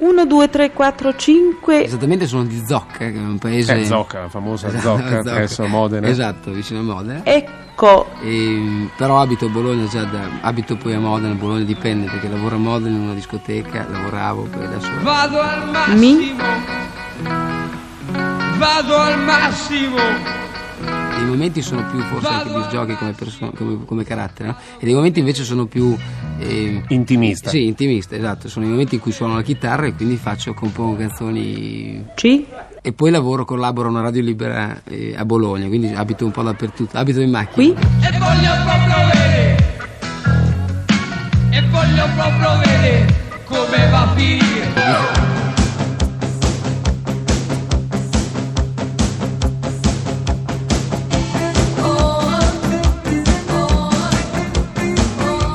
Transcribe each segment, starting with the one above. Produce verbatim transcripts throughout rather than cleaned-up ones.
uno, due, tre, quattro, cinque. Esattamente, sono di Zocca, che è un paese. Eh, Zocca, la famosa esatto, Zocca, presso Modena. Esatto, vicino a Modena. Ecco. E, però abito a Bologna già da. Abito poi a Modena, Bologna dipende, perché lavoro a Modena in una discoteca, lavoravo poi da solo. Vado al massimo. Mi? Vado al massimo. Dei momenti sono più forse vado anche disgiochi come, perso- come, come carattere, no? E dei momenti invece sono più. E, intimista. Sì, intimista, esatto. Sono i momenti in cui suono la chitarra e quindi faccio, compongo canzoni. Sì. E poi lavoro, collaboro a una radio libera eh, a Bologna, quindi abito un po' dappertutto. Abito in macchina. Qui? E voglio proprio vedere, e voglio proprio vedere come va a finire.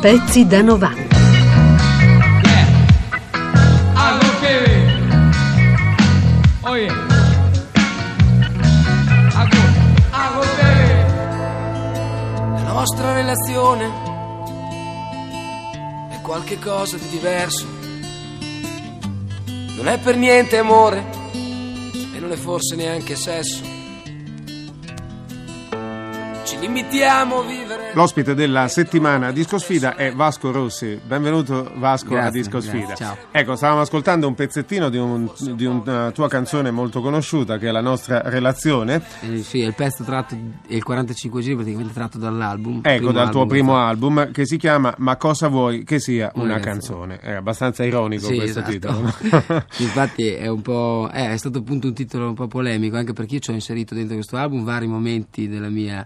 Pezzi da novanta. La nostra relazione è qualche cosa di diverso. Non è per niente amore e non è forse neanche sesso. Ci limitiamo a vivere. L'ospite della settimana Disco Sfida è Vasco Rossi. Benvenuto Vasco, grazie, a Disco Sfida. Ciao. Ecco, stavamo ascoltando un pezzettino di, un, di una tua canzone molto conosciuta, che è La nostra relazione. Eh, sì, è il pezzo tratto, è il quarantacinquesimo praticamente tratto dall'album. Ecco, dal album, tuo primo esatto. album, che si chiama Ma cosa vuoi che sia una, una canzone. È abbastanza ironico sì, questo esatto. titolo. Infatti è un po', eh, è stato appunto un titolo un po' polemico, anche perché io ci ho inserito dentro questo album vari momenti della mia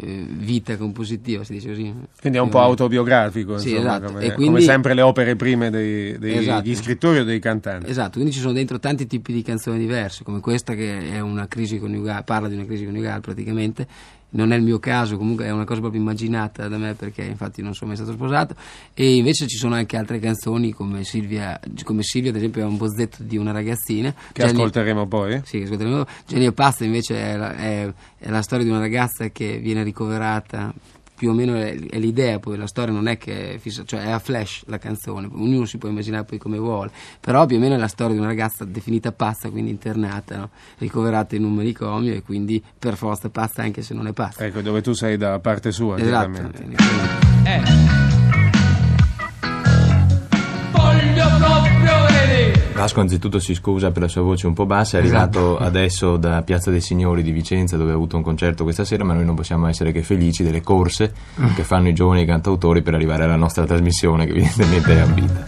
vita compositiva, si dice così, quindi è un po' autobiografico, insomma, sì, esatto. come, e quindi, come sempre le opere prime dei, dei, esatto. degli scrittori o dei cantanti, esatto, quindi ci sono dentro tanti tipi di canzoni diverse, come questa che è una crisi coniugale, parla di una crisi coniugale praticamente. Non è il mio caso, comunque è una cosa proprio immaginata da me, perché infatti non sono mai stato sposato. E invece ci sono anche altre canzoni come Silvia, come Silvia ad esempio è un bozzetto di una ragazzina che Genio, ascolteremo poi. Sì, ascolteremo. Genio Pazza invece è la, è, è la storia di una ragazza che viene ricoverata, più o meno è, è l'idea, poi la storia non è che è fissa, cioè è a flash la canzone, ognuno si può immaginare poi come vuole, però più o meno è la storia di una ragazza definita pazza, quindi internata, no? Ricoverata in un manicomio e quindi per forza pazza anche se non è pazza. Ecco, dove tu sei da parte sua, esattamente. Eh. Voglio proprio vedere. Vasco anzitutto si scusa per la sua voce un po' bassa, è arrivato esatto. adesso da Piazza dei Signori di Vicenza, dove ha avuto un concerto questa sera, ma noi non possiamo essere che felici delle corse che fanno i giovani cantautori per arrivare alla nostra trasmissione, che evidentemente è ambita.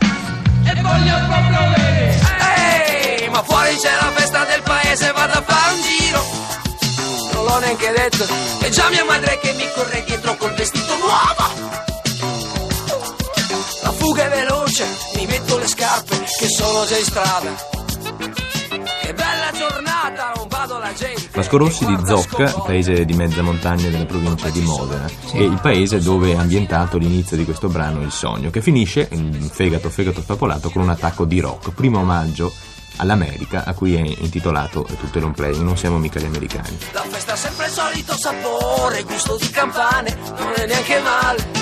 E voglio proprio vedere, hey, ma fuori c'è la festa del paese, vado a fare un giro, non l'ho neanche detto, è già mia madre che mi corre dietro col vestito nuovo. La fuga è veloce, mi metto le scarpe che sono già in strada. Che bella giornata, non vado la gente. Vasco Rossi di Zocca, paese di mezza montagna della provincia di Modena, sì. è il paese dove è ambientato l'inizio di questo brano Il Sogno, che finisce in fegato fegato spapolato con un attacco di rock, primo omaggio all'America, a cui è intitolato tutto il long play, Non siamo mica gli americani. La festa ha sempre il solito sapore, gusto di campane, non è neanche male.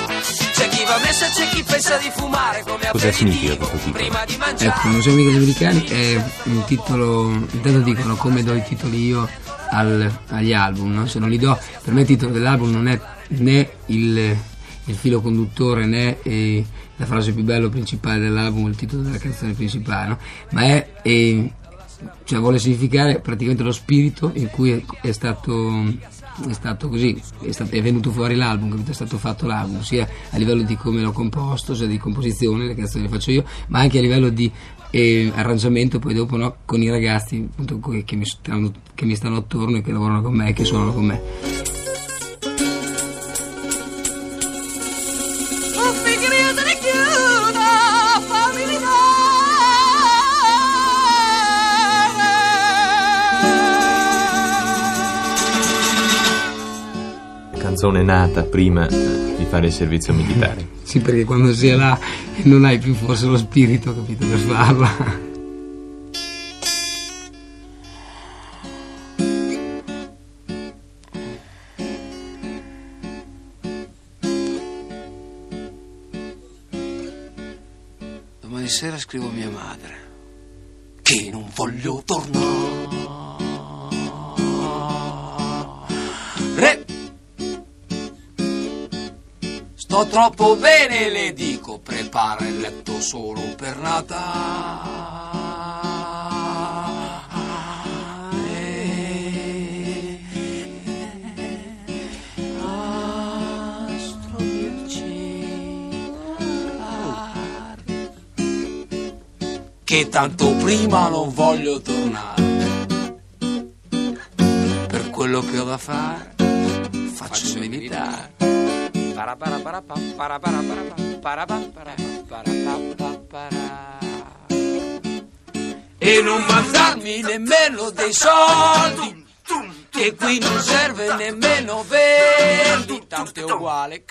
C'è chi va messa, c'è chi pensa di fumare come cosa significa questo titolo? Ecco, Non siamo mica gli americani è un titolo, intanto dicono come do i titoli io al, agli album, no? Se non li do, per me il titolo dell'album non è né il, il filo conduttore né eh, la frase più bella principale dell'album, il titolo della canzone principale, no? Ma è, eh, cioè vuole significare praticamente lo spirito in cui è, è stato... è stato così, è, stato, è venuto fuori l'album, capito? È stato fatto l'album sia a livello di come l'ho composto, cioè di composizione, le canzoni le faccio io, ma anche a livello di eh, arrangiamento poi dopo, no? Con i ragazzi appunto, che, mi stanno, che mi stanno attorno e che lavorano con me e che suonano con me. Canzone nata prima di fare il servizio militare. Sì, perché quando sei là non hai più forse lo spirito, capito, per farla. Domani sera scrivo a mia madre. che non voglio tornare. Sto troppo bene, le dico, prepara il letto solo per Natale. Astro Virgilare, che tanto prima non voglio tornare. Per quello che ho da fare, faccio imitare. Para para para para para para para. E non mandarmi nemmeno dei soldi, che qui non serve nemmeno verdi, tanto è uguale.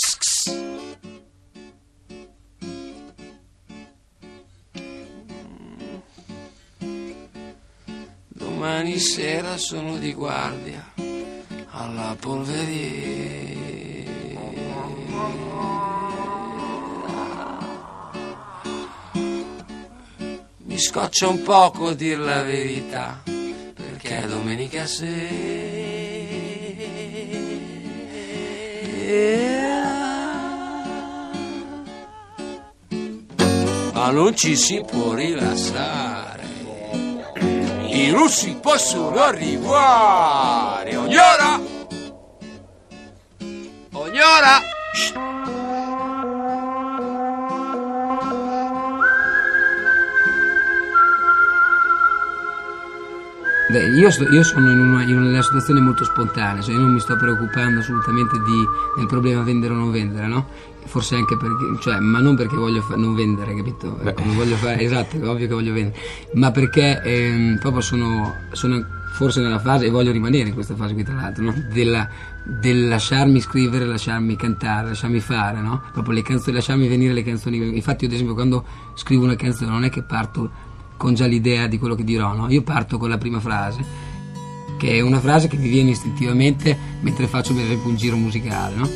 Domani sera sono di guardia alla polveriera. Mi scoccia un poco dir la verità, perché è domenica sera, ma non ci si può rilassare. I russi possono arrivare ogni ora, ogni ora. Beh, io, sto, io sono in una, in una situazione molto spontanea, cioè io non mi sto preoccupando assolutamente di, del problema vendere o non vendere, no? Forse anche perché, cioè, ma non perché voglio fa- non vendere, capito? Ecco, non voglio fare, esatto, è ovvio che voglio vendere, ma perché ehm, proprio sono, sono forse nella fase, e voglio rimanere in questa fase qui tra l'altro, no? Della, del lasciarmi scrivere, lasciarmi cantare, lasciarmi fare, no? Proprio le canzoni, lasciarmi venire le canzoni. Infatti io ad esempio quando scrivo una canzone non è che parto con già l'idea di quello che dirò, no? Io parto con la prima frase, che è una frase che mi viene istintivamente mentre faccio per esempio un giro musicale, no?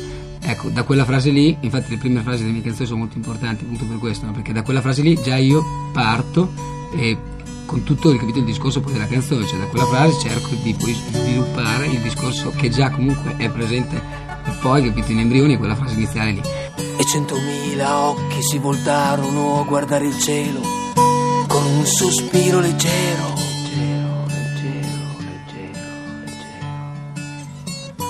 Ecco, da quella frase lì, infatti le prime frasi delle mie canzoni sono molto importanti appunto per questo, no? Perché da quella frase lì già io parto e con tutto il, capito, il discorso poi della canzone, cioè da quella frase cerco di poi sviluppare il discorso che già comunque è presente e poi, capito, in embrione quella frase iniziale lì. E centomila occhi si voltarono a guardare il cielo con un sospiro leggero, leggero, leggero, leggero, leggero.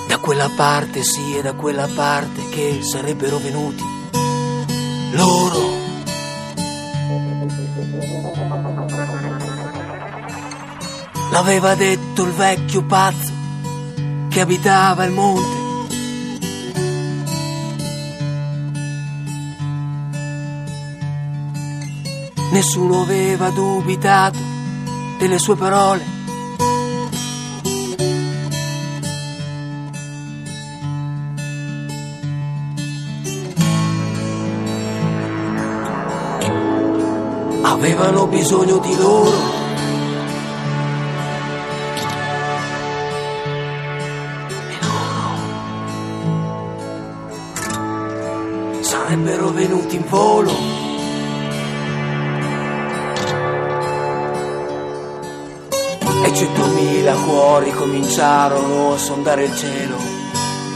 Da quella parte sì e da quella parte che sarebbero venuti loro. L'aveva detto il vecchio pazzo che abitava il monte. Nessuno aveva dubitato delle sue parole. Avevano bisogno di loro. E loro sarebbero venuti in volo. Centomila cuori cominciarono a sondare il cielo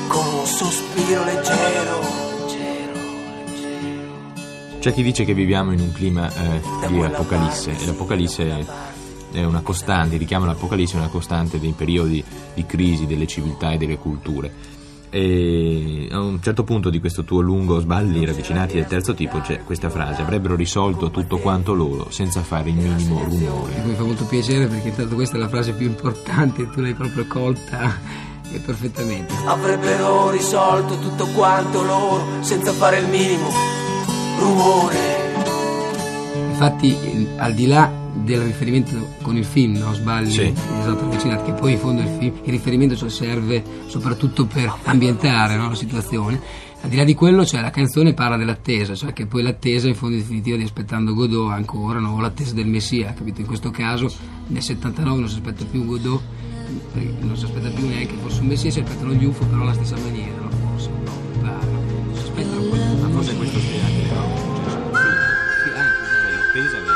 con un sospiro leggero, leggero, leggero. C'è chi dice che viviamo in un clima eh, di apocalisse, e l'apocalisse è una costante, il richiamo all'apocalisse è una costante dei periodi di crisi delle civiltà e delle culture. E a un certo punto di questo tuo lungo sballi ravvicinati del terzo tipo c'è questa frase: avrebbero risolto tutto quanto loro senza fare il minimo rumore. Mi fa molto piacere perché intanto questa è la frase più importante, tu l'hai proprio colta e perfettamente. Avrebbero risolto tutto quanto loro senza fare il minimo rumore. Infatti al di là del riferimento con il film, no? Sbagli, sì. Esatto, che poi in fondo il, film, il riferimento cioè serve soprattutto per ambientare, no? La situazione. Al di là di quello, cioè, la canzone parla dell'attesa, cioè che poi l'attesa in fondo è definitiva di Aspettando Godot ancora, no? O l'attesa del Messia, capito? In questo caso nel settantanove non si aspetta più Godot, non si aspetta più neanche forse un Messia, si aspettano gli U F O però alla stessa maniera, no? Forse no, ma si aspettano qualcosa. Forse questo sia anche l'attesa. L'attesa. Gracias.